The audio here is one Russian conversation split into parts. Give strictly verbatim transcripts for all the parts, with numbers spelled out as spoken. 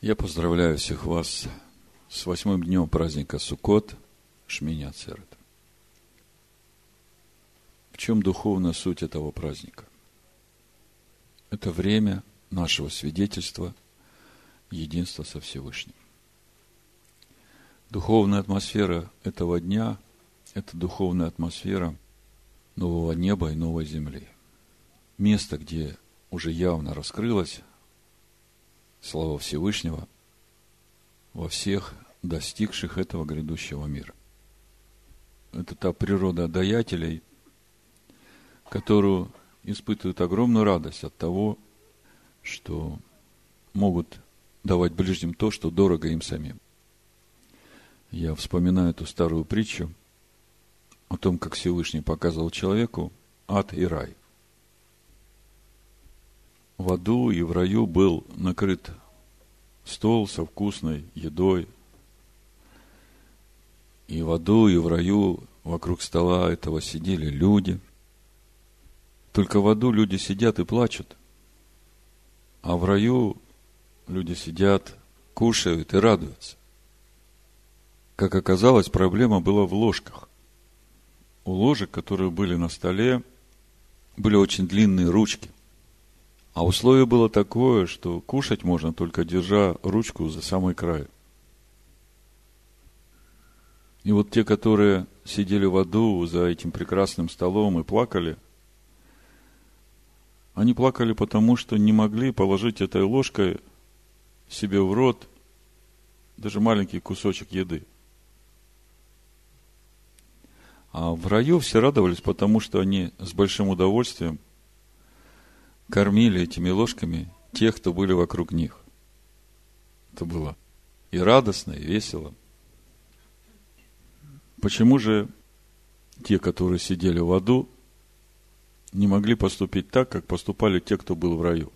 Я поздравляю всех вас с восьмым днем праздника Суккот, Шмини Ацерет. В чем духовная суть этого праздника? Это время нашего свидетельства единства со Всевышним. Духовная атмосфера этого дня – это духовная атмосфера нового неба и новой земли. Место, где уже явно раскрылось слава Всевышнего во всех достигших этого грядущего мира. Это та природа даятелей, которую испытывают огромную радость от того, что могут давать ближним то, что дорого им самим. Я вспоминаю эту старую притчу о том, как Всевышний показывал человеку ад и рай. В аду и в раю был накрыт стол со вкусной едой. И в аду, и в раю вокруг стола этого сидели люди. Только в аду люди сидят и плачут. А в раю люди сидят, кушают и радуются. Как оказалось, проблема была в ложках. У ложек, которые были на столе, были очень длинные ручки. А условие было такое, что кушать можно, только держа ручку за самый край. И вот те, которые сидели в аду за этим прекрасным столом и плакали, они плакали потому, что не могли положить этой ложкой себе в рот даже маленький кусочек еды. А в раю все радовались, потому что они с большим удовольствием кормили этими ложками тех, кто были вокруг них. Это было и радостно, и весело. Почему же те, которые сидели в аду, не могли поступить так, как поступали те, кто был в раю?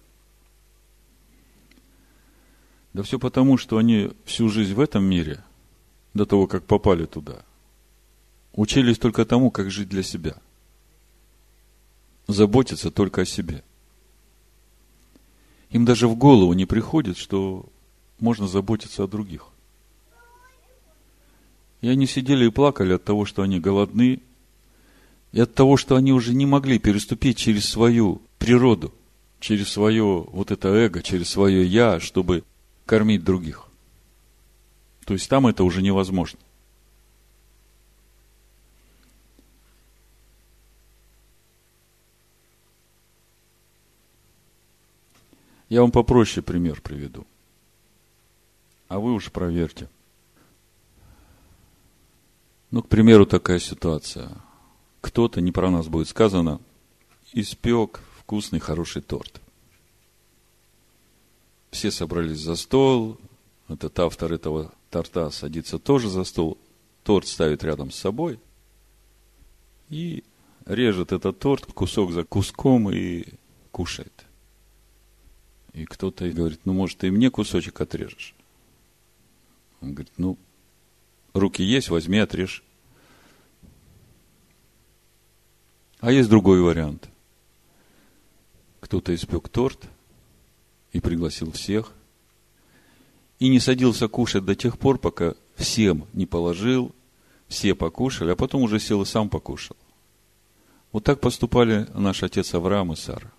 Да все потому, что они всю жизнь в этом мире, до того, как попали туда, учились только тому, как жить для себя. Заботиться только о себе. Им даже в голову не приходит, что можно заботиться о других. И они сидели и плакали от того, что они голодны, и от того, что они уже не могли переступить через свою природу, через свое вот это эго, через свое «я», чтобы кормить других. То есть там это уже невозможно. Я вам попроще пример приведу. А вы уж проверьте. Ну, к примеру, такая ситуация. Кто-то, не про нас будет сказано, испек вкусный, хороший торт. Все собрались за стол. Этот автор этого торта садится тоже за стол. Торт ставит рядом с собой. И режет этот торт кусок за куском и кушает. И кто-то говорит, ну, может, ты и мне кусочек отрежешь? Он говорит, ну, руки есть, возьми, отрежь. А есть другой вариант. Кто-то испек торт и пригласил всех. И не садился кушать до тех пор, пока всем не положил, все покушали, а потом уже сел и сам покушал. Вот так поступали наш отец Авраам и Сара.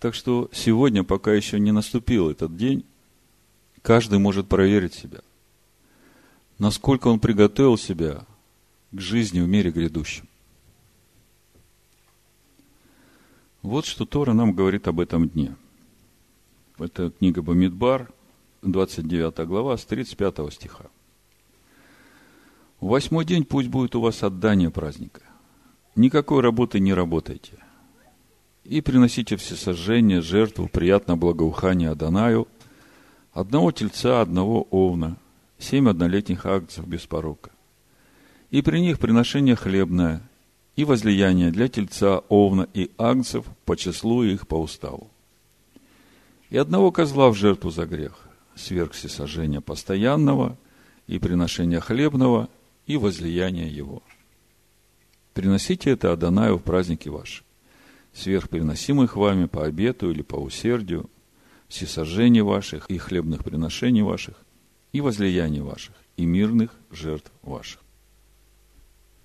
Так что сегодня, пока еще не наступил этот день, каждый может проверить себя. Насколько он приготовил себя к жизни в мире грядущем. Вот что Тора нам говорит об этом дне. Это книга Бамидбар, двадцать девятая глава, с тридцать пятого стиха. В восьмой день пусть будет у вас отдание праздника. Никакой работы не работайте. И приносите всесожжение, жертву, приятное благоухание Адонаю, одного тельца, одного овна, семь однолетних агнцев без порока. И при них приношение хлебное и возлияние для тельца, овна и агнцев по числу их по уставу. И одного козла в жертву за грех, сверх всесожжения постоянного и приношение хлебного и возлияние его. Приносите это Адонаю в праздники ваши. Сверх приносимых вами по обету или по усердию, всесожжений ваших, и хлебных приношений ваших, и возлияний ваших, и мирных жертв ваших».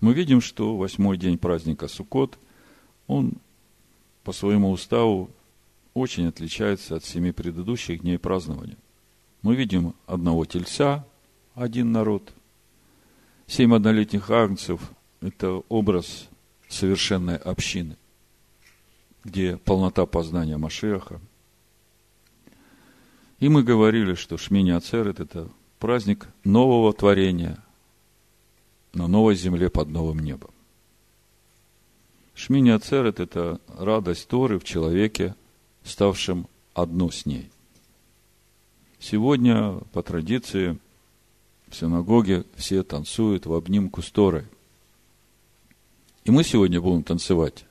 Мы видим, что восьмой день праздника Суккот, он по своему уставу очень отличается от семи предыдущих дней празднования. Мы видим одного тельца, один народ, семь однолетних агнцев – это образ совершенной общины, где полнота познания Машиаха. И мы говорили, что Шмини Ацерет – это праздник нового творения на новой земле под новым небом. Шмини Ацерет – это радость Торы в человеке, ставшем одно с ней. Сегодня, по традиции, в синагоге все танцуют в обнимку с Торой. И мы сегодня будем танцевать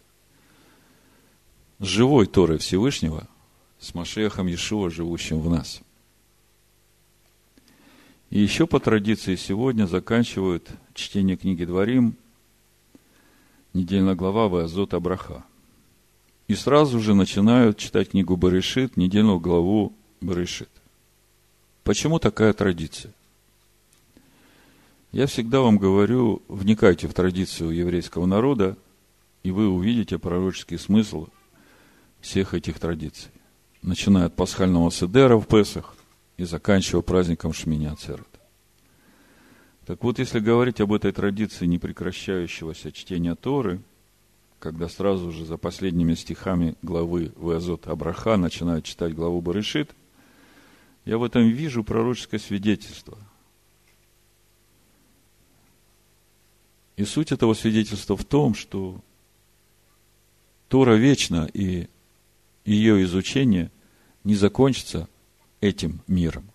с живой Торой Всевышнего, с Машиахом Иешуа, живущим в нас. И еще по традиции сегодня заканчивают чтение книги Дворим, недельная глава Везот Браха. И сразу же начинают читать книгу Берешит, недельную главу Берешит. Почему такая традиция? Я всегда вам говорю, вникайте в традицию еврейского народа, и вы увидите пророческий смысл всех этих традиций, начиная от пасхального седера в Песах и заканчивая праздником Шмини Ацерет. Так вот, если говорить об этой традиции непрекращающегося чтения Торы, когда сразу же за последними стихами главы Везот Браха начинают читать главу Берешит, я в этом вижу пророческое свидетельство. И суть этого свидетельства в том, что Тора вечна, и ее изучение не закончится этим миром.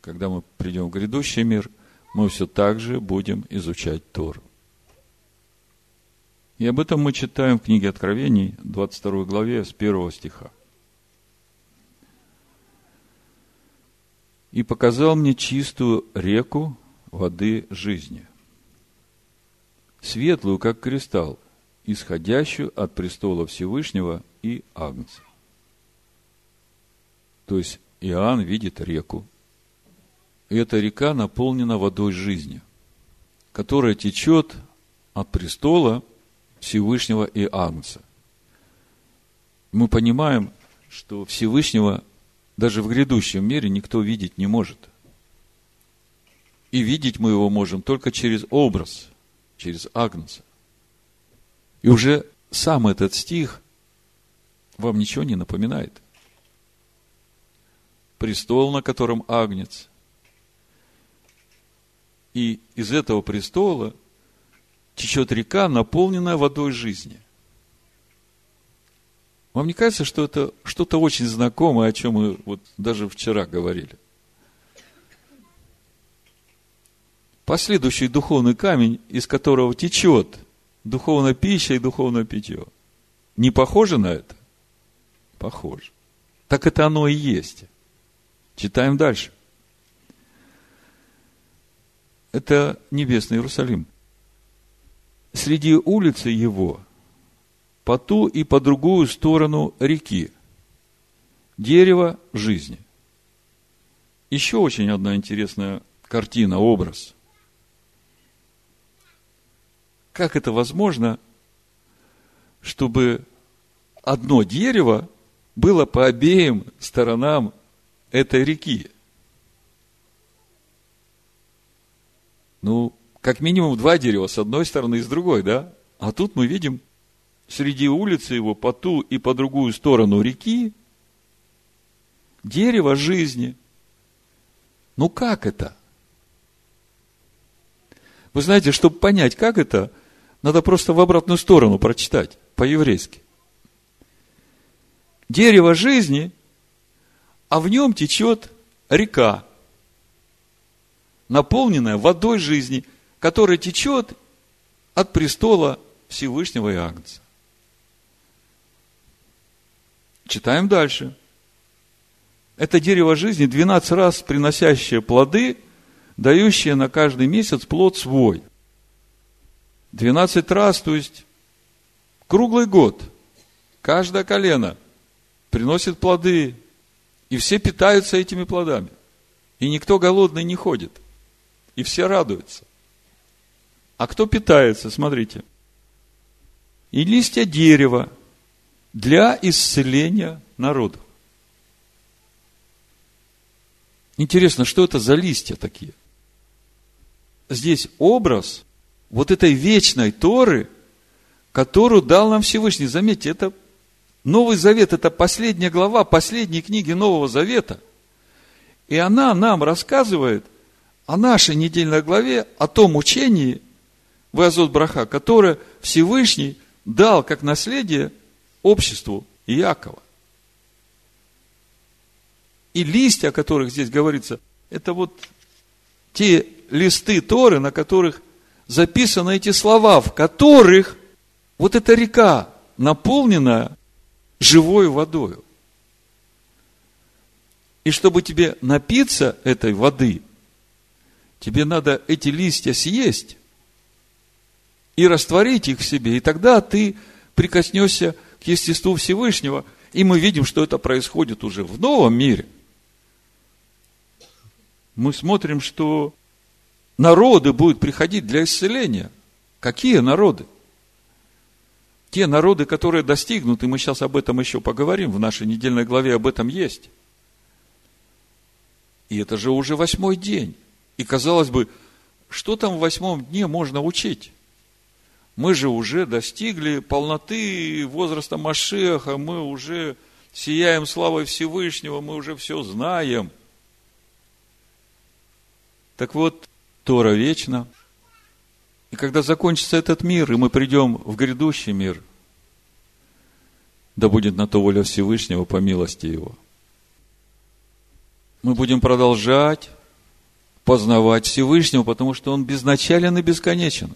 Когда мы придем в грядущий мир, мы все так же будем изучать Тору. И об этом мы читаем в книге Откровений, двадцать второй главе, с первого стиха. «И показал мне чистую реку воды жизни, светлую, как кристалл, исходящую от престола Всевышнего и Агнца». То есть Иоанн видит реку. И эта река наполнена водой жизни, которая течет от престола Всевышнего и Агнца. Мы понимаем, что Всевышнего даже в грядущем мире никто видеть не может. И видеть мы его можем только через образ, через Агнца. И уже сам этот стих вам ничего не напоминает. Престол, на котором Агнец. И из этого престола течет река, наполненная водой жизни. Вам не кажется, что это что-то очень знакомое, о чем мы вот даже вчера говорили? Последующий духовный камень, из которого течет духовная пища и духовное питье. Не похоже на это? Похоже. Так это оно и есть. Читаем дальше. Это Небесный Иерусалим. «Среди улицы его, по ту и по другую сторону реки, дерево жизни». Еще очень одна интересная картина, образ. Как это возможно, чтобы одно дерево было по обеим сторонам этой реки? Ну, как минимум два дерева с одной стороны и с другой, да? А тут мы видим среди улицы его по ту и по другую сторону реки дерево жизни. Ну, как это? Вы знаете, чтобы понять, как это, надо просто в обратную сторону прочитать, по-еврейски. Дерево жизни, а в нем течет река, наполненная водой жизни, которая течет от престола Всевышнего и Агнца. Читаем дальше. Это дерево жизни, двенадцать раз приносящее плоды, дающее на каждый месяц плод свой. двенадцать раз, то есть круглый год, каждое колено приносит плоды, И все питаются этими плодами. И никто голодный не ходит. И все радуются. А кто питается? Смотрите. И листья дерева для исцеления народа. Интересно, что это за листья такие? Здесь образ вот этой вечной Торы, которую дал нам Всевышний. Заметьте, это Новый Завет, это последняя глава, последней книги Нового Завета. И она нам рассказывает о нашей недельной главе, о том учении Везот Браха, которое Всевышний дал как наследие обществу Иакова. И листья, о которых здесь говорится, это вот те листы Торы, на которых записаны эти слова, в которых вот эта река, наполненная живой водою. И чтобы тебе напиться этой воды, тебе надо эти листья съесть и растворить их в себе. И тогда ты прикоснешься к естеству Всевышнего. И мы видим, что это происходит уже в новом мире. Мы смотрим, что народы будут приходить для исцеления. Какие народы? Те народы, которые достигнут, и мы сейчас об этом еще поговорим, в нашей недельной главе об этом есть. И это же уже восьмой день. И, казалось бы, что там в восьмом дне можно учить? Мы же уже достигли полноты возраста Машиаха, мы уже сияем славой Всевышнего, мы уже все знаем. Так вот, Тора вечна. И когда закончится этот мир, и мы придем в грядущий мир, да будет на то воля Всевышнего по милости Его. Мы будем продолжать познавать Всевышнего, потому что Он безначален и бесконечен.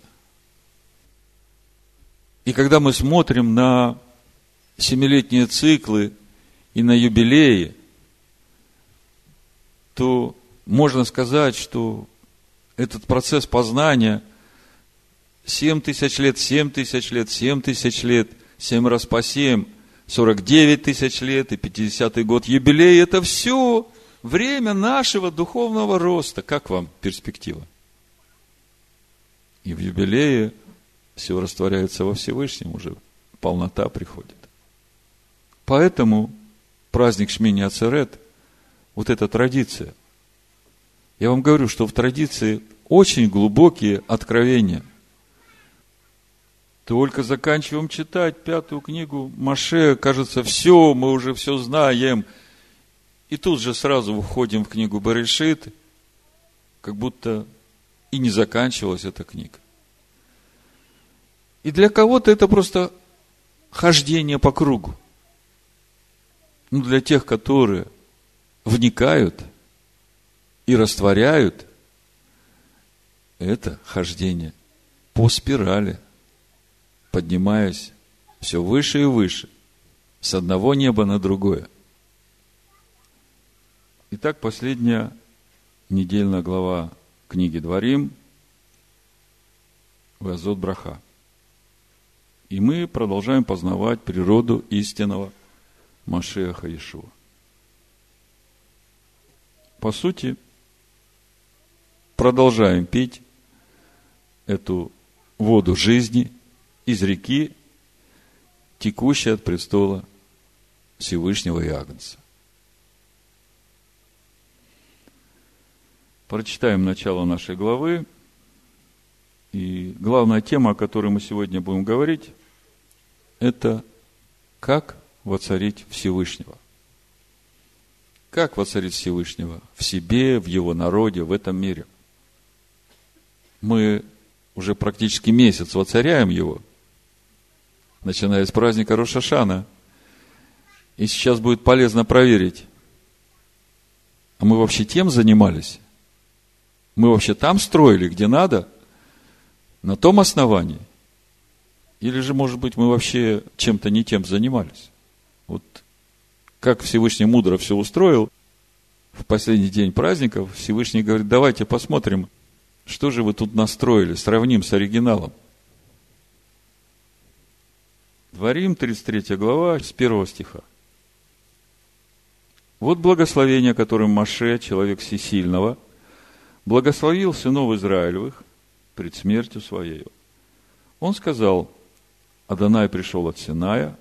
И когда мы смотрим на семилетние циклы и на юбилеи, то можно сказать, что этот процесс познания семь тысяч лет, семь тысяч лет, семь тысяч лет, семь раз по семь, сорок девять тысяч лет и пятидесятый год юбилей – это все время нашего духовного роста. Как вам перспектива? И в юбилее все растворяется во Всевышнем, уже полнота приходит. Поэтому праздник Шмини Ацерет – вот эта традиция. Я вам говорю, что в традиции очень глубокие откровения. Только заканчиваем читать пятую книгу Моше, кажется, все, мы уже все знаем. И тут же сразу уходим в книгу Берешит, как будто и не заканчивалась эта книга. И для кого-то это просто хождение по кругу. Но для тех, которые вникают и растворяют, это хождение по спирали, поднимаясь все выше и выше, с одного неба на другое. Итак, последняя недельная глава книги Дворим, Везот Браха. И мы продолжаем познавать природу истинного Машиаха Иешуа. По сути, продолжаем пить эту воду жизни из реки, текущей от престола Всевышнего Иагнца. Прочитаем начало нашей главы. И главная тема, о которой мы сегодня будем говорить, это как воцарить Всевышнего. Как воцарить Всевышнего в себе, в Его народе, в этом мире. Мы уже практически месяц воцаряем Его, начиная с праздника Рош ха-Шана. И сейчас будет полезно проверить, а мы вообще тем занимались? Мы вообще там строили, где надо? На том основании? Или же, может быть, мы вообще чем-то не тем занимались? Вот как Всевышний мудро все устроил, в последний день праздников Всевышний говорит, давайте посмотрим, что же вы тут настроили, сравним с оригиналом. Дворим, тридцать третья глава, с первого стиха. Вот благословение, которым Моше, человек всесильного, благословил сынов Израилевых пред смертью своей. Он сказал: Адонай пришел от Синая,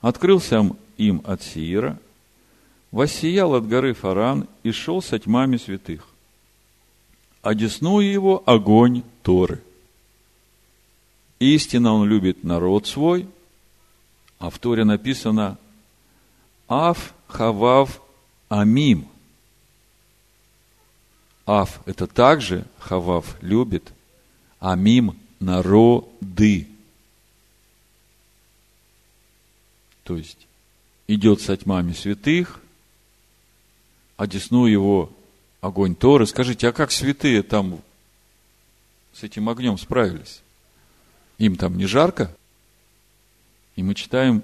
открылся им от Сеира, воссиял от горы Фаран и шел со тьмами святых. Одесную его огонь Торы. Истинно он любит народ свой, а в Торе написано Аф Хавав Амим. Аф – это также Хавав любит, Амим – народы. То есть, идет со тьмами святых, одесну его огонь Торы. Скажите, а как святые там с этим огнем справились? Им там не жарко? И мы читаем,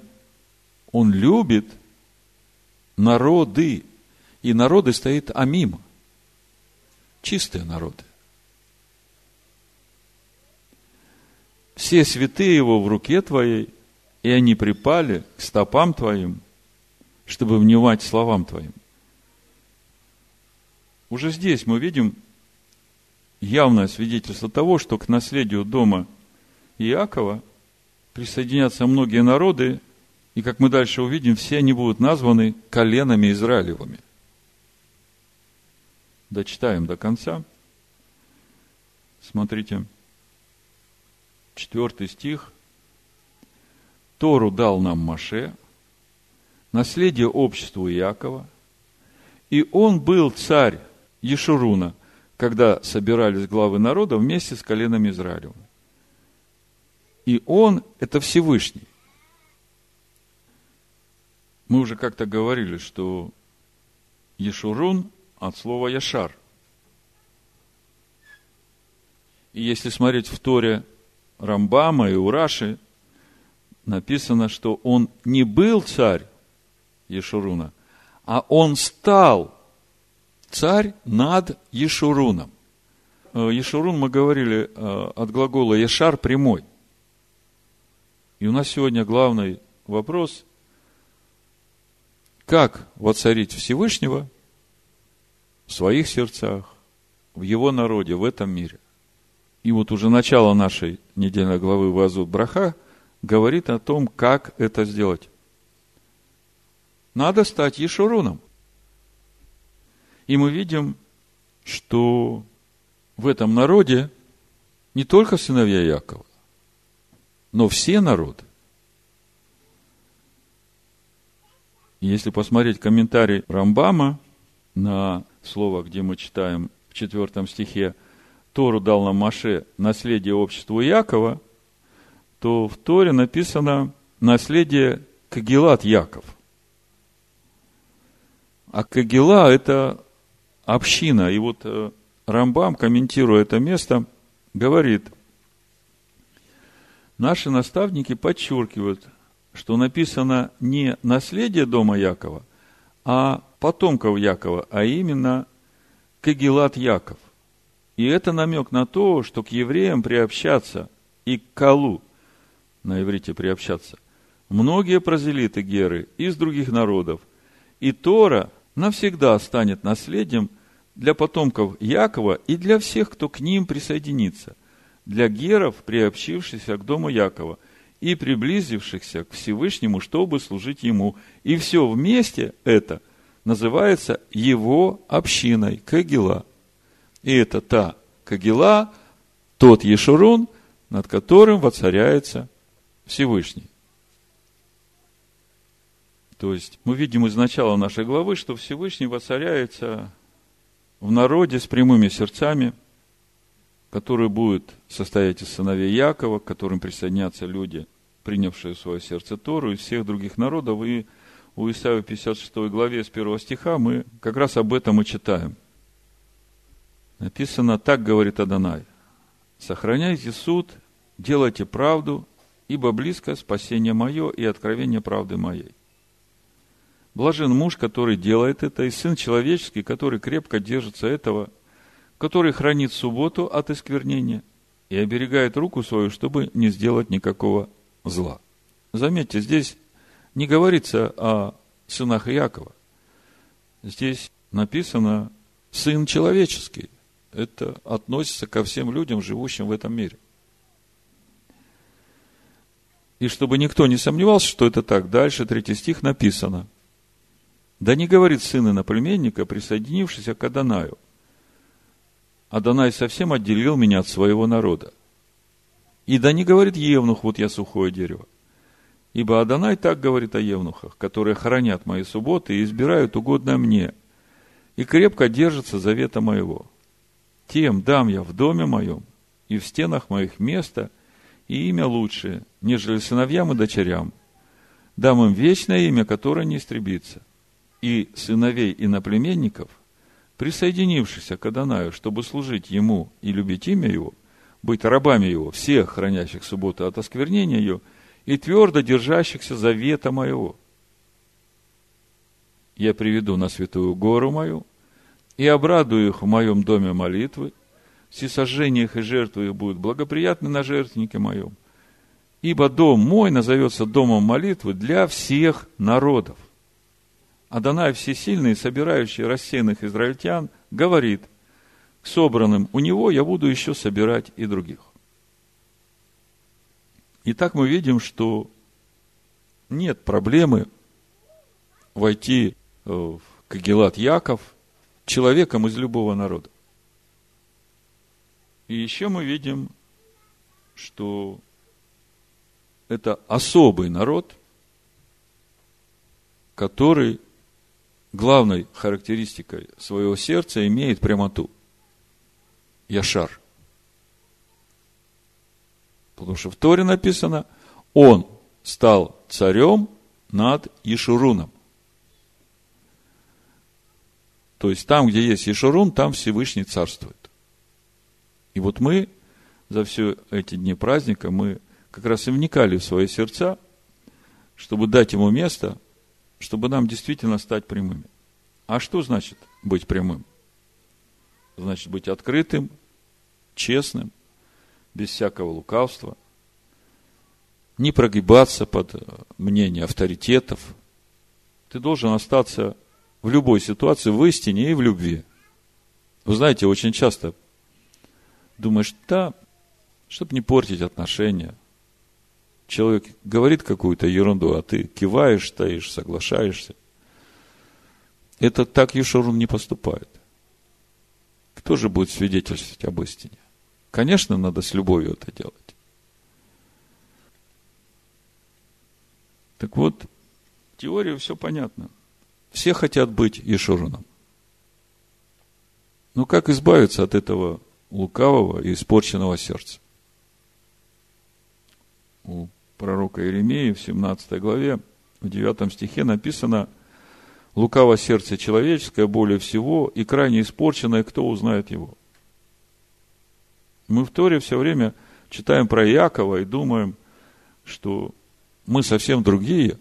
он любит народы. И народы стоит Амим. Чистые народы. Все святые его в руке твоей, и они припали к стопам твоим, чтобы внимать словам твоим. Уже здесь мы видим явное свидетельство того, что к наследию дома Иакова присоединятся многие народы, и, как мы дальше увидим, все они будут названы коленами Израилевыми. Дочитаем до конца. Смотрите, четвертый стих. Тору дал нам Моше, наследие обществу Иакова, и он был царь Ешуруна, когда собирались главы народа вместе с коленами Израилевыми. И он – это Всевышний. Мы уже как-то говорили, что Ешурун от слова Яшар. И если смотреть в Торе Рамбама и Ураши, написано, что он не был царь Ешуруна, а он стал царь над Ешуруном. Ешурун, мы говорили, от глагола Яшар прямой. И у нас сегодня главный вопрос, как воцарить Всевышнего в своих сердцах, в его народе, в этом мире. И вот уже начало нашей недельной главы Везот Браха говорит о том, как это сделать. Надо стать Ешуруном. И мы видим, что в этом народе не только сыновья Якова, но все народы. Если посмотреть комментарий Рамбама на слово, где мы читаем в четвертом стихе, Тору дал нам Моше наследие обществу Якова, то в Торе написано наследие Кагилат Яков. А Кагила – это община. И вот Рамбам, комментируя это место, говорит: наши наставники подчеркивают, что написано не наследие дома Якова, а потомков Якова, а именно Кагилат Яков. И это намек на то, что к евреям приобщаться и к Калу, на иврите приобщаться, многие прозелиты Геры из других народов, и Тора навсегда станет наследием для потомков Якова и для всех, кто к ним присоединится, для геров, приобщившихся к дому Якова и приблизившихся к Всевышнему, чтобы служить Ему. И все вместе это называется его общиной, Кагила. И это та Кагила, тот Ешурун, над которым воцаряется Всевышний. То есть, мы видим из начала нашей главы, что Всевышний воцаряется в народе с прямыми сердцами, который будет состоять из сыновей Якова, к которым присоединятся люди, принявшие в свое сердце Тору, из всех других народов. И у Исаии пятьдесят шестой главе с первого стиха мы как раз об этом и читаем. Написано: так говорит Адонай: сохраняйте суд, делайте правду, ибо близко спасение мое и откровение правды моей. Блажен муж, который делает это, и сын человеческий, который крепко держится этого, который хранит субботу от осквернения и оберегает руку свою, чтобы не сделать никакого зла. Заметьте, здесь не говорится о сынах Иакова. Здесь написано «Сын человеческий». Это относится ко всем людям, живущим в этом мире. И чтобы никто не сомневался, что это так, дальше третий стих написано. Да не говорит сын иноплеменника, присоединившийся к Адонаю. Адонай совсем отделил меня от своего народа. И да не говорит евнух, вот я сухое дерево. Ибо Адонай так говорит о евнухах, которые хранят мои субботы и избирают угодно мне, и крепко держатся завета моего. Тем дам я в доме моем и в стенах моих место и имя лучшее, нежели сыновьям и дочерям. Дам им вечное имя, которое не истребится. И сыновей иноплеменников, присоединившихся к Адонаю, чтобы служить ему и любить имя его, быть рабами его, всех хранящих субботу от осквернения ее и твердо держащихся завета моего. Я приведу на святую гору мою и обрадую их в моем доме молитвы, всесожжения их и жертвы их будут благоприятны на жертвеннике моем, ибо дом мой назовется домом молитвы для всех народов. Адонай всесильный, собирающий рассеянных израильтян, говорит, к собранным у него я буду еще собирать и других. Итак, мы видим, что нет проблемы войти в Кагилат Яков человеком из любого народа. И еще мы видим, что это особый народ, который главной характеристикой своего сердца имеет прямоту. Яшар. Потому что в Торе написано, он стал царем над Ешуруном. То есть там, где есть Ешурун, там Всевышний царствует. И вот мы за все эти дни праздника, мы как раз и вникали в свои сердца, чтобы дать ему место, чтобы нам действительно стать прямыми. А что значит быть прямым? Значит быть открытым, честным, без всякого лукавства, не прогибаться под мнение авторитетов. Ты должен остаться в любой ситуации в истине и в любви. Вы знаете, очень часто думаешь, да, чтобы не портить отношения. Человек говорит какую-то ерунду, а ты киваешь, стоишь, соглашаешься. Это так Ешурун не поступает. Кто же будет свидетельствовать об истине? Конечно, надо с любовью это делать. Так вот, в теории все понятно. Все хотят быть Ешуруном. Но как избавиться от этого лукавого и испорченного сердца? У пророка Иеремии в семнадцатой главе, в девятом стихе написано «Лукаво сердце человеческое более всего, и крайне испорченное, кто узнает его». Мы в Торе все время читаем про Иакова и думаем, что мы совсем другие.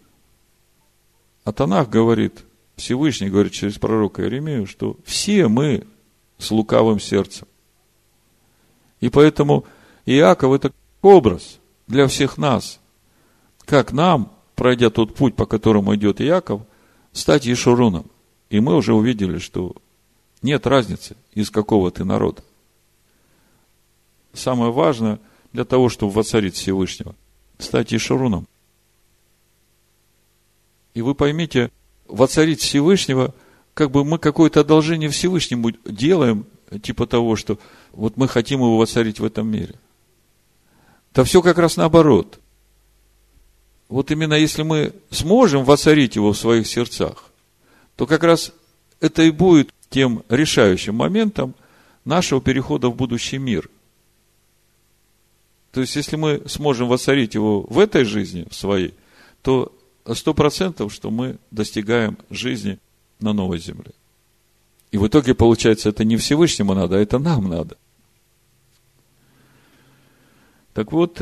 А Танах говорит, Всевышний говорит через пророка Иеремию, что все мы с лукавым сердцем. И поэтому Иаков – это образ для всех нас. Как нам, пройдя тот путь, по которому идет Иаков, стать Ешуруном. И мы уже увидели, что нет разницы, из какого ты народа. Самое важное для того, чтобы воцарить Всевышнего, стать Ешуруном. И вы поймите, воцарить Всевышнего, как бы мы какое-то одолжение Всевышнему делаем, типа того, что вот мы хотим его воцарить в этом мире. Да все как раз наоборот. Вот именно если мы сможем воцарить его в своих сердцах, то как раз это и будет тем решающим моментом нашего перехода в будущий мир. То есть, если мы сможем воцарить его в этой жизни, в своей, то сто процентов, что мы достигаем жизни на новой земле. И в итоге, получается, это не Всевышнему надо, а это нам надо. Так вот,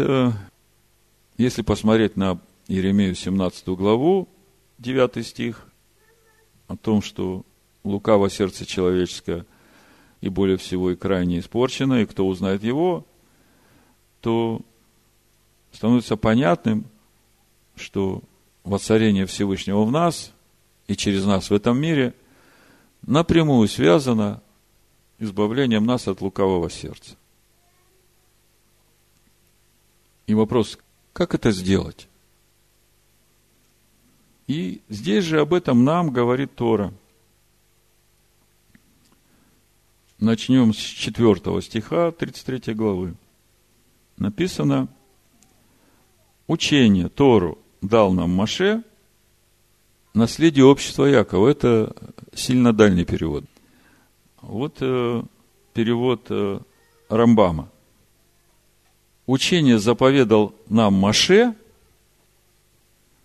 если посмотреть на Иеремию семнадцатую главу, девятый стих, о том, что лукаво сердце человеческое и более всего и крайне испорчено, и кто узнает его, то становится понятным, что воцарение Всевышнего в нас и через нас в этом мире – напрямую связано избавлением нас от лукавого сердца. И вопрос, как это сделать? И здесь же об этом нам говорит Тора. Начнем с четвёртого стиха тридцать третьей главы. Написано: учение Тору дал нам Моше, наследие общества Якова. Это сильно дальний перевод. Вот э, перевод э, Рамбама. Учение заповедал нам Моше,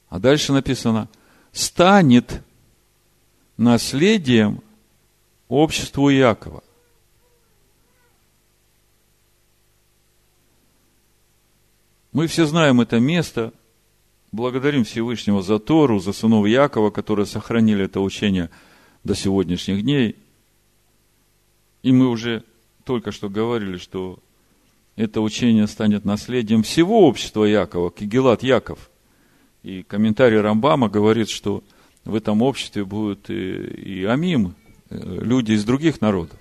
а дальше написано: станет наследием обществу Якова. Мы все знаем это место. Благодарим Всевышнего за Тору, за сынов Якова, которые сохранили это учение до сегодняшних дней. И мы уже только что говорили, что это учение станет наследием всего общества Якова, Кагилат Яков. И комментарий Рамбама говорит, что в этом обществе будут и, и Амим, люди из других народов.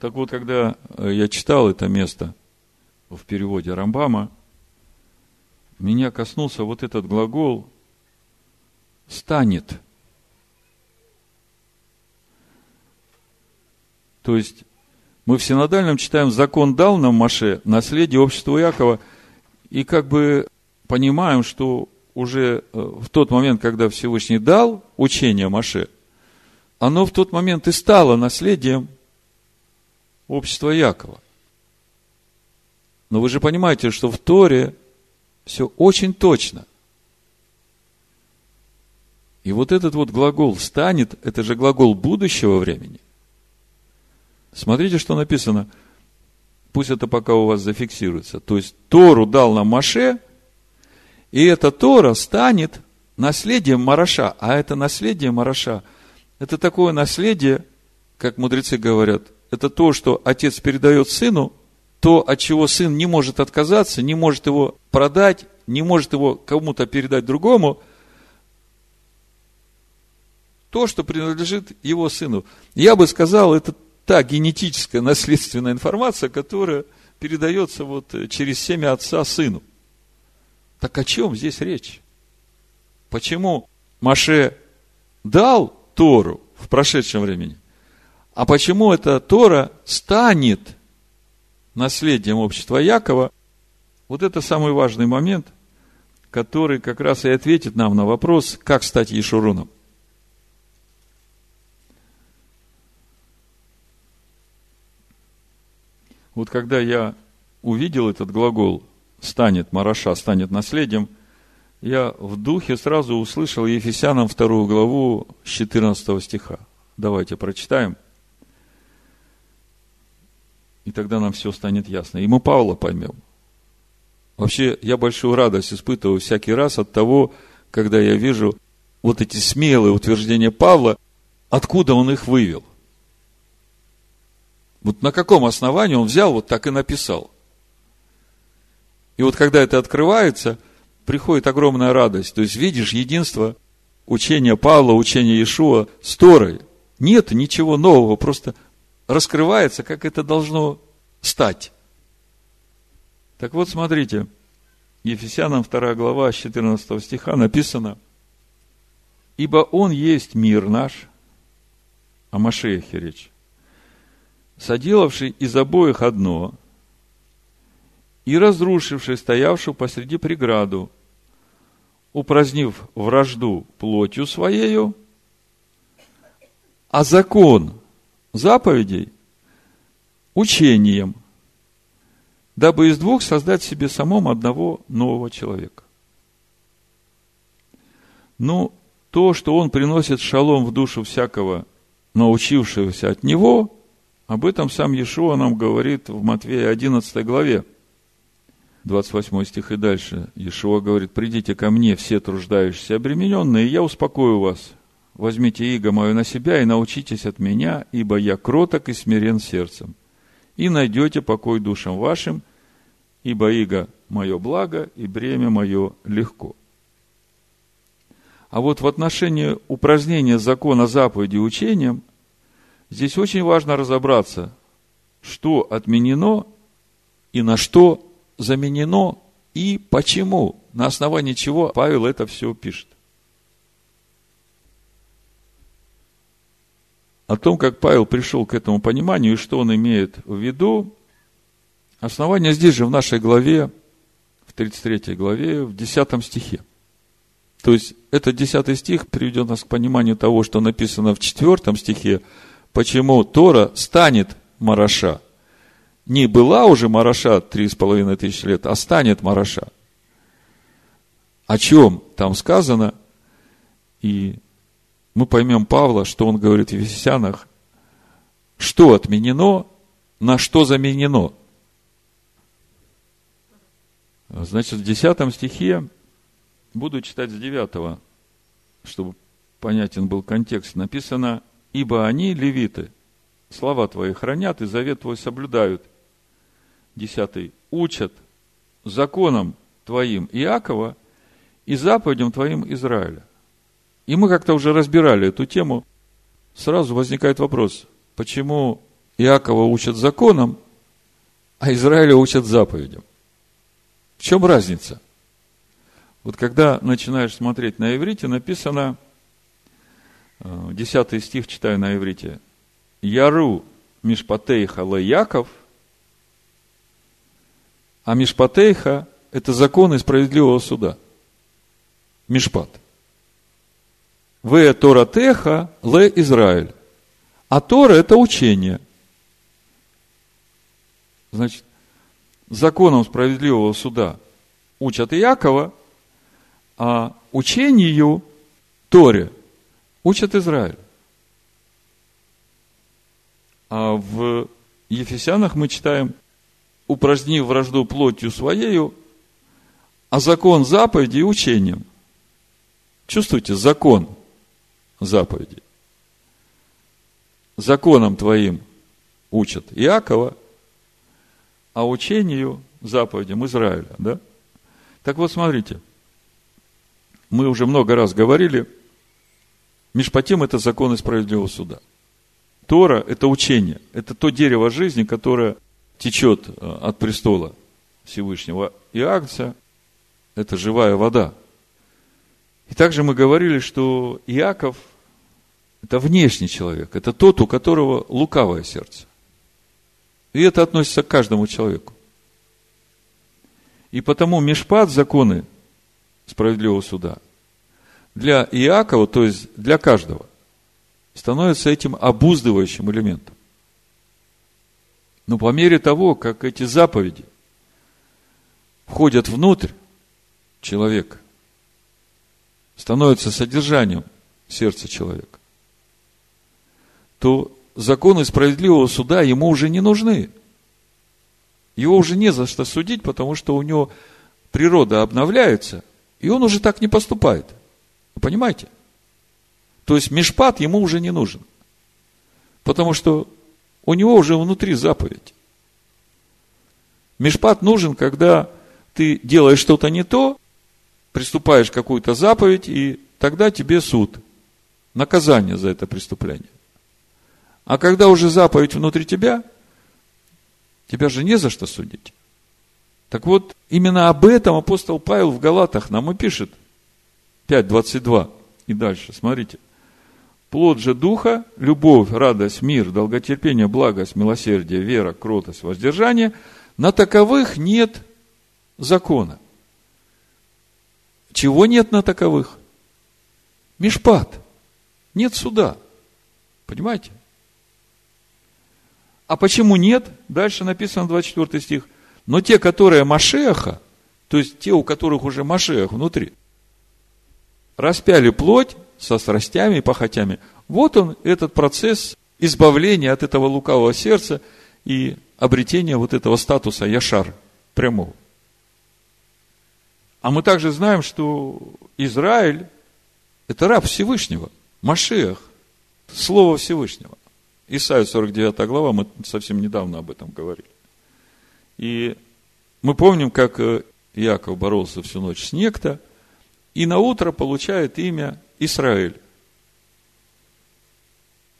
Так вот, когда я читал это место в переводе Рамбама, меня коснулся вот этот глагол «станет». То есть, мы в синодальном читаем: «Закон дал нам Моше, наследие общества Якова», и как бы понимаем, что уже в тот момент, когда Всевышний дал учение Моше, оно в тот момент и стало наследием общества Якова. Но вы же понимаете, что в Торе все очень точно. И вот этот вот глагол «станет» – это же глагол будущего времени. Смотрите, что написано. Пусть это пока у вас зафиксируется. То есть, Тору дал нам Моше, и эта Тора станет наследием Мораша. А это наследие Мораша – это такое наследие, как мудрецы говорят, это то, что отец передает сыну, то, от чего сын не может отказаться, не может его продать, не может его кому-то передать другому, то, что принадлежит его сыну. Я бы сказал, это та генетическая наследственная информация, которая передается вот через семя отца сыну. Так о чем здесь речь? Почему Моше дал Тору в прошедшем времени? А почему эта Тора станет наследием общества Якова? Вот это самый важный момент, который как раз и ответит нам на вопрос, как стать Ешуруном. Вот когда я увидел этот глагол «станет Мораша», «станет наследием», я в духе сразу услышал Ефесянам вторую главу с четырнадцатого стиха. Давайте прочитаем, и тогда нам все станет ясно. И мы Павла поймем. Вообще, я большую радость испытываю всякий раз от того, когда я вижу вот эти смелые утверждения Павла, откуда он их вывел. Вот на каком основании он взял, вот так и написал. И вот когда это открывается, приходит огромная радость. То есть, видишь единство учения Павла, учения Иешуа с Торой. Нет ничего нового, просто раскрывается, как это должно стать. Так вот, смотрите, Ефесянам вторая глава, с четырнадцатого стиха написано: «Ибо Он есть мир наш», о Машиахе речь, «соделавший из обоих одно и разрушивший стоявшую посреди преграду, упразднив вражду плотью своею, а закон заповедей учением, дабы из двух создать себе самому одного нового человека». Ну, то, что он приносит шалом в душу всякого, научившегося от него, об этом сам Иешуа нам говорит в Матфея одиннадцатой главе, двадцать восьмой стих и дальше. Иешуа говорит: «Придите ко мне, все труждающиеся обремененные, и я успокою вас. Возьмите иго мое на себя и научитесь от меня, ибо я кроток и смирен сердцем, и найдете покой душам вашим, ибо иго мое благо, и бремя мое легко». А вот в отношении упразднения закона, заповеди учением, здесь очень важно разобраться, что отменено и на что заменено, и почему, на основании чего Павел это все пишет. О том, как Павел пришел к этому пониманию и что он имеет в виду, основание здесь же в нашей главе, в тридцать третьей главе, в десятом стихе. То есть, этот десятый стих приведет нас к пониманию того, что написано в четвертом стихе, почему Тора станет Мораша. Не была уже Мораша три с половиной тысячи лет, а станет Мораша. О чем там сказано? И мы поймем Павла, что он говорит в Ефесянах, что отменено, на что заменено. Значит, в десятом стихе, буду читать с девятого, чтобы понятен был контекст, написано: «Ибо они, левиты, слова твои хранят и завет твой соблюдают». Десятый. «Учат законом твоим Иакова и заповедям твоим Израиля». И мы как-то уже разбирали эту тему. Сразу возникает вопрос, почему Иакова учат законом, а Израиля учат заповедям? В чем разница? Вот когда начинаешь смотреть на иврите, написано, десятый стих читаю на иврите, «Яру мишпатейха ле Яков», а мишпатейха – это законы справедливого суда. Мешпад. «Ве торатеха ле Израиль». А Тора – это учение. Значит, законом справедливого суда учат Иакова, а учению Торе учат Израиль. А в Ефесянах мы читаем: «Упразднив вражду плотью своею, а закон заповедей учением». Чувствуете, закон заповедей. Законом твоим учат Иакова, а учению заповедям Израиля. Да? Так вот, смотрите. Мы уже много раз говорили, Мишпатим – это законы справедливого суда. Тора – это учение, это то дерево жизни, которое течет от престола Всевышнего Иакца, это живая вода. И также мы говорили, что Иаков – это внешний человек, это тот, у которого лукавое сердце. И это относится к каждому человеку. И потому Мишпат – законы справедливого суда для Иакова, то есть для каждого, становится этим обуздывающим элементом. Но по мере того, как эти заповеди входят внутрь человека, становятся содержанием сердца человека, то законы справедливого суда ему уже не нужны. Его уже не за что судить, потому что у него природа обновляется, и он уже так не поступает. Вы понимаете? То есть мишпат ему уже не нужен. Потому что у него уже внутри заповедь. Мишпат нужен, когда ты делаешь что-то не то, приступаешь к какую-то заповедь, и тогда тебе суд. Наказание за это преступление. А когда уже заповедь внутри тебя, тебя же не за что судить. Так вот, именно об этом апостол Павел в Галатах нам и пишет. пять двадцать два и дальше, смотрите. «Плод же Духа, любовь, радость, мир, долготерпение, благость, милосердие, вера, кротость, воздержание, на таковых нет закона». Чего нет на таковых? Мишпат. Нет суда. Понимаете? А почему нет? Дальше написано двадцать четвёртый стих. Но те, которые Машиаха, то есть те, у которых уже Машиах внутри, распяли плоть со страстями и похотями. Вот он, этот процесс избавления от этого лукавого сердца и обретения вот этого статуса Яшар, прямого. А мы также знаем, что Израиль – это раб Всевышнего, Машиах, слово Всевышнего. Исайя сорок девятая глава, мы совсем недавно об этом говорили. И мы помним, как Иаков боролся всю ночь с некто, и наутро получает имя Израиль.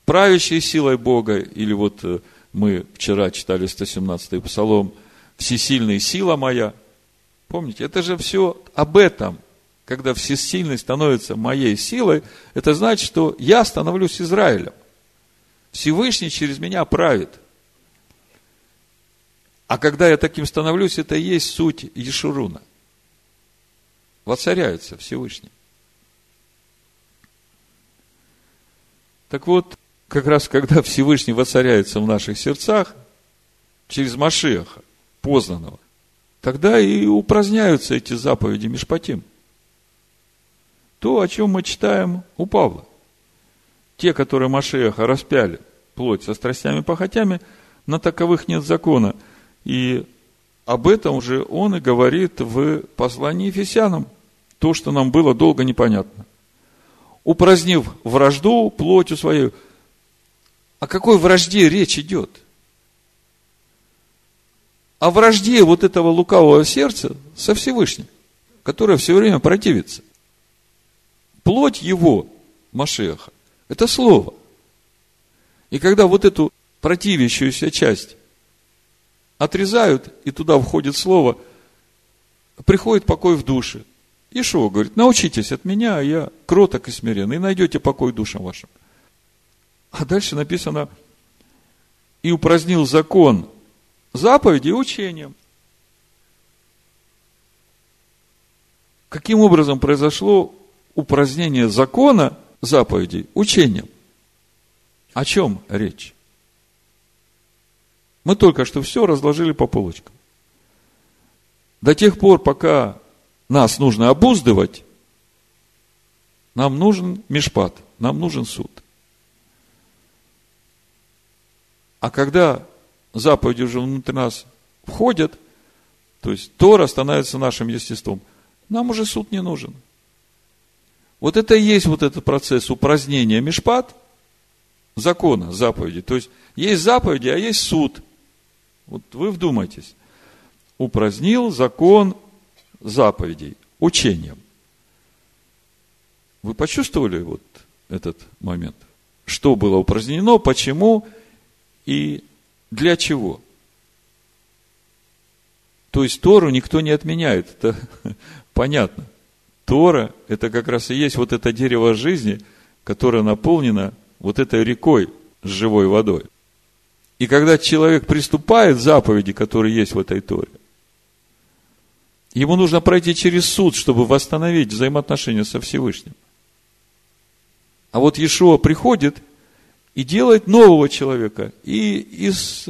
Правящие силой Бога, или вот мы вчера читали сто семнадцатый Псалом, «Всесильный, сила моя». Помните, это же все об этом. Когда всесильный становится моей силой, это значит, что я становлюсь Израилем. Всевышний через меня правит. А когда я таким становлюсь, это и есть суть Ешуруна. Воцаряется Всевышний. Так вот, как раз когда Всевышний воцаряется в наших сердцах, через Машиаха, познанного, тогда и упраздняются эти заповеди Мишпатим. То, о чем мы читаем у Павла. Те, которые Машиаха распяли, плоть со страстями и похотями, на таковых нет закона. И об этом же он и говорит в послании Ефесянам. То, что нам было долго непонятно. Упразднив вражду плотью свою. О какой вражде речь идет? О вражде вот этого лукавого сердца со Всевышним, которое все время противится. Плоть его, Машиаха, это слово. И когда вот эту противящуюся часть отрезают, и туда входит слово, приходит покой в душе. Ишуа говорит, научитесь от меня, а я кроток и смирен, и найдете покой душам вашим. А дальше написано, и упразднил закон заповеди учением. Каким образом произошло упразднение закона заповедей учением? О чем речь? Мы только что все разложили по полочкам. До тех пор, пока нас нужно обуздывать, нам нужен мешпад, нам нужен суд. А когда заповеди уже внутрь нас входят, то есть Тора становится нашим естеством, нам уже суд не нужен. Вот это и есть вот этот процесс упразднения мешпад, закона, заповеди. То есть есть заповеди, а есть суд. Вот вы вдумайтесь. Упразднил закон заповедей учением. Вы почувствовали вот этот момент? Что было упразднено, почему и для чего? То есть Тору никто не отменяет. Это понятно. Тора – это как раз и есть вот это дерево жизни, которое наполнено вот этой рекой с живой водой. И когда человек приступает к заповеди, которые есть в этой Торе, ему нужно пройти через суд, чтобы восстановить взаимоотношения со Всевышним. А вот Иешуа приходит и делает нового человека и из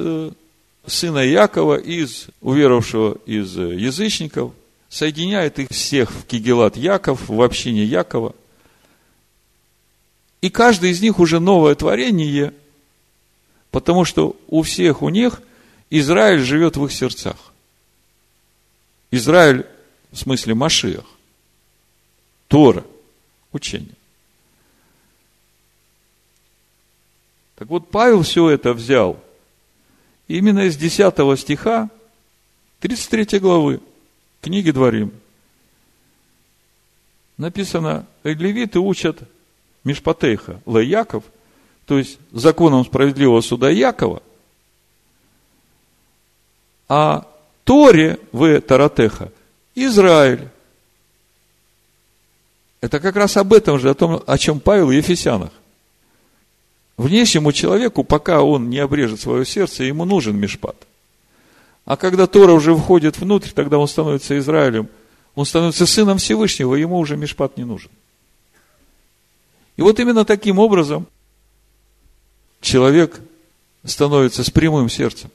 сына Якова, из уверовавшего из язычников, соединяет их всех в Кагилат Яков, в общине Якова. И каждый из них уже новое творение, потому что у всех у них Израиль живет в их сердцах. Израиль, в смысле Машиах, Тора, учение. Так вот, Павел все это взял именно из десятого стиха тридцать третьей главы книги Дворим. Написано, левиты учат Мишпатейха, Ле Яков, то есть законом справедливого суда Якова, а Торе, В Таратеха, Израиль. Это как раз об этом же, о том, о чем Павел в Ефесянах. Внешнему человеку, пока он не обрежет свое сердце, ему нужен Мишпат. А когда Тора уже входит внутрь, тогда он становится Израилем, он становится сыном Всевышнего, ему уже Мишпат не нужен. И вот именно таким образом человек становится с прямым сердцем.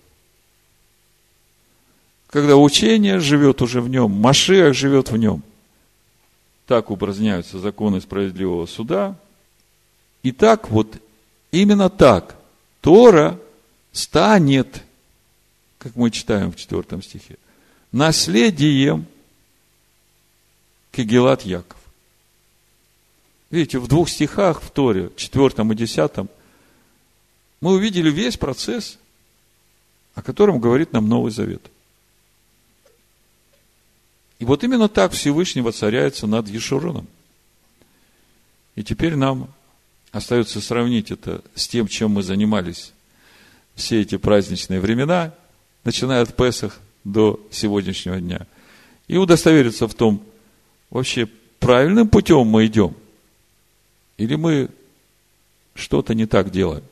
Когда учение живет уже в нем, Машиах живет в нем. Так упраздняются законы справедливого суда. И так вот, именно так Тора станет, как мы читаем в четвертом стихе, наследием Кагилат Яков. Видите, в двух стихах в Торе, четвертом и десятом, мы увидели весь процесс, о котором говорит нам Новый Завет. И вот именно так Всевышний воцаряется над Ешуруном. И теперь нам остается сравнить это с тем, чем мы занимались все эти праздничные времена, начиная от Песах до сегодняшнего дня, и удостовериться в том, вообще правильным путем мы идем, или мы что-то не так делаем.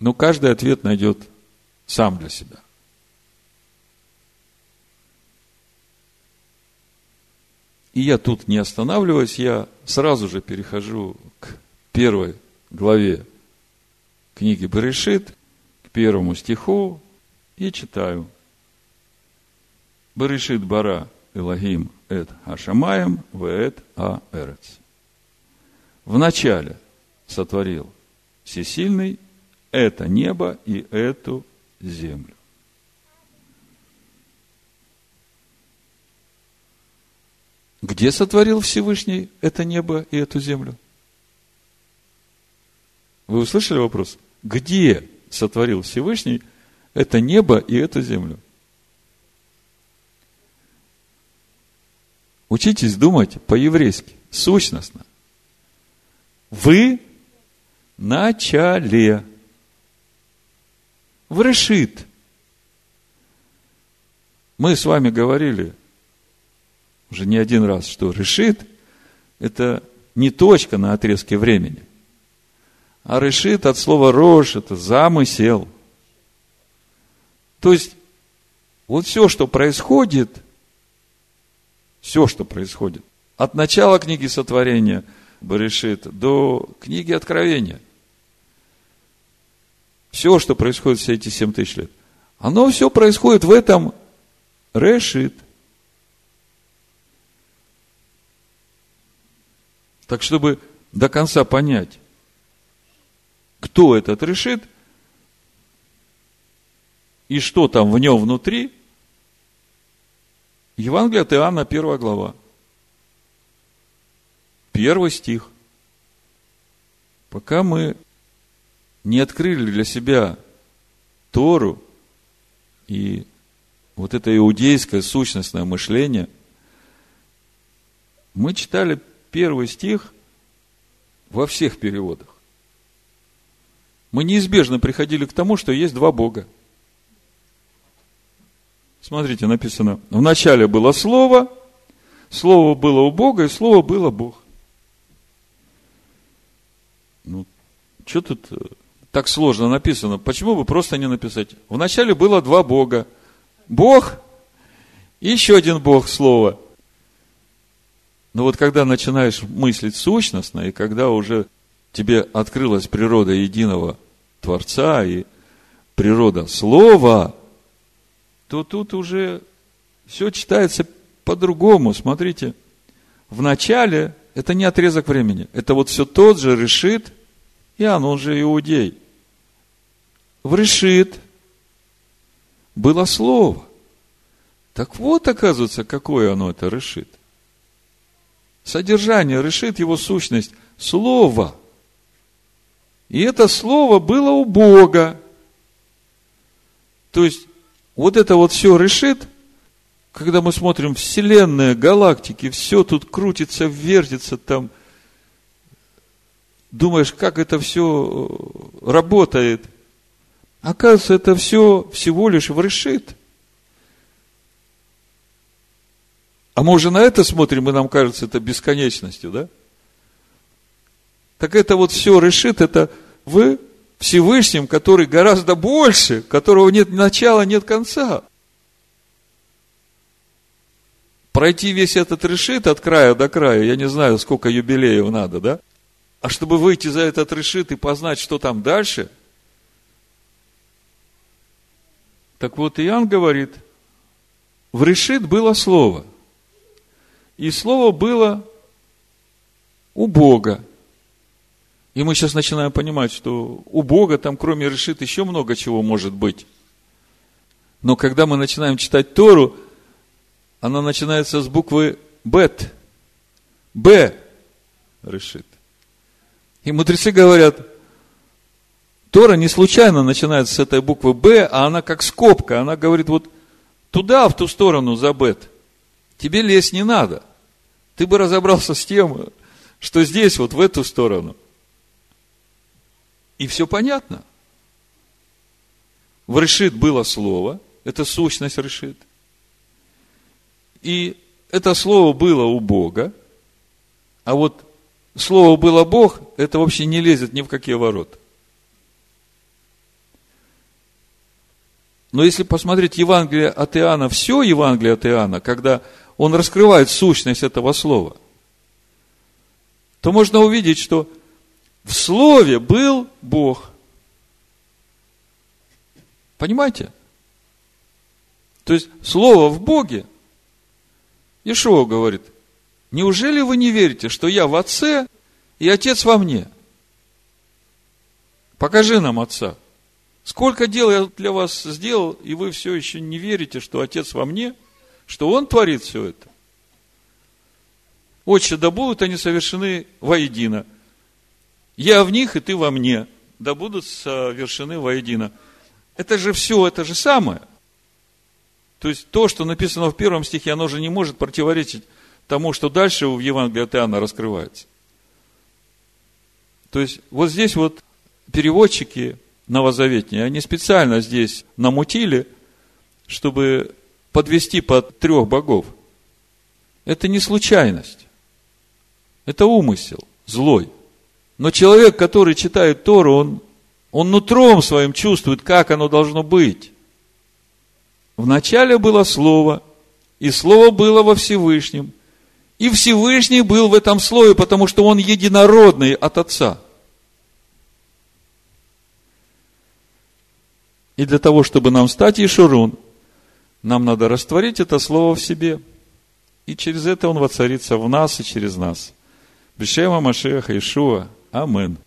Но каждый ответ найдет сам для себя. И я тут не останавливаюсь, я сразу же перехожу к первой главе книги Берешит, к первому стиху, и читаю. Берешит бара Элохим эт ха-шамаим ве-эт ха-эрец. Вначале сотворил Всесильный это небо и эту землю. Где сотворил Всевышний это небо и эту землю? Вы услышали вопрос? Где сотворил Всевышний это небо и эту землю? Учитесь думать по-еврейски, сущностно. Вы начале. В решит. Мы с вами говорили уже не один раз, что решит – это не точка на отрезке времени. А решит от слова рош – это замысел. То есть, вот все, что происходит, все, что происходит, от начала книги сотворения Берешит до книги Откровения, все, что происходит все эти семь тысяч лет, оно все происходит в этом решит. Так, чтобы до конца понять, кто этот решит и что там в нем внутри, Евангелие от Иоанна, первая глава, первый стих. Пока мы не открыли для себя Тору и вот это иудейское сущностное мышление, мы читали первый стих во всех переводах. Мы неизбежно приходили к тому, что есть два Бога. Смотрите, написано: вначале было Слово, Слово было у Бога, и Слово было Бог. Ну, что тут так сложно написано? Почему бы просто не написать? Вначале было два Бога. Бог и еще один Бог, Слово. Но вот когда начинаешь мыслить сущностно, и когда уже тебе открылась природа единого Творца и природа Слова, то тут уже все читается по-другому. Смотрите, в начале это не отрезок времени. Это вот все тот же решит, и оно же иудей. В решит было слово. Так вот, оказывается, какое оно это решит. Содержание решит, его сущность – слово. И это слово было у Бога. То есть, вот это вот все решит, когда мы смотрим вселенная, галактики, все тут крутится, вертится там. Думаешь, как это все работает. Оказывается, это все всего лишь в решит. А мы уже на это смотрим, и нам кажется, это бесконечностью, да? Так это вот все решит, это в Всевышнем, который гораздо больше, которого нет начала, нет конца. Пройти весь этот решит от края до края, я не знаю, сколько юбилеев надо, да? А чтобы выйти за этот решит и познать, что там дальше, так вот Иоанн говорит, в решит было слово. И слово было у Бога. И мы сейчас начинаем понимать, что у Бога там, кроме решит, еще много чего может быть. Но когда мы начинаем читать Тору, она начинается с буквы Бет. Б решит. И мудрецы говорят, Тора не случайно начинается с этой буквы Б, а она как скобка. Она говорит, вот Туда, в ту сторону, за Бет, тебе лезть не надо. Ты бы разобрался с тем, что здесь, вот в эту сторону. И все понятно. В Решит было слово, это сущность Решит. И это слово было у Бога, а вот слово было Бог, это вообще не лезет ни в какие ворота. Но если посмотреть Евангелие от Иоанна, все Евангелие от Иоанна, когда он раскрывает сущность этого слова, то можно увидеть, что в слове был Бог. Понимаете? То есть, слово в Боге, Ешуа говорит, неужели вы не верите, что я в Отце и Отец во мне? Покажи нам Отца. Сколько дел я для вас сделал, и вы все еще не верите, что Отец во мне, что Он творит все это. Отче, да будут они совершены воедино. Я в них, и ты во мне. Да будут совершены воедино. Это же все, это же самое. То есть, то, что написано в первом стихе, оно же не может противоречить тому, что дальше в Евангелии от Иоанна раскрывается. То есть, вот здесь вот переводчики новозаветные, они специально здесь намутили, чтобы подвести под трех богов. Это не случайность. Это умысел злой. Но человек, который читает Тору, он, он нутром своим чувствует, как оно должно быть. Вначале было слово, и слово было во Всевышнем. И Всевышний был в этом слове, потому что он единородный от Отца. И для того, чтобы нам стать Ешурун, нам надо растворить это слово в себе. И через это он воцарится в нас и через нас. Бешема Машиаха Иешуа. Амин.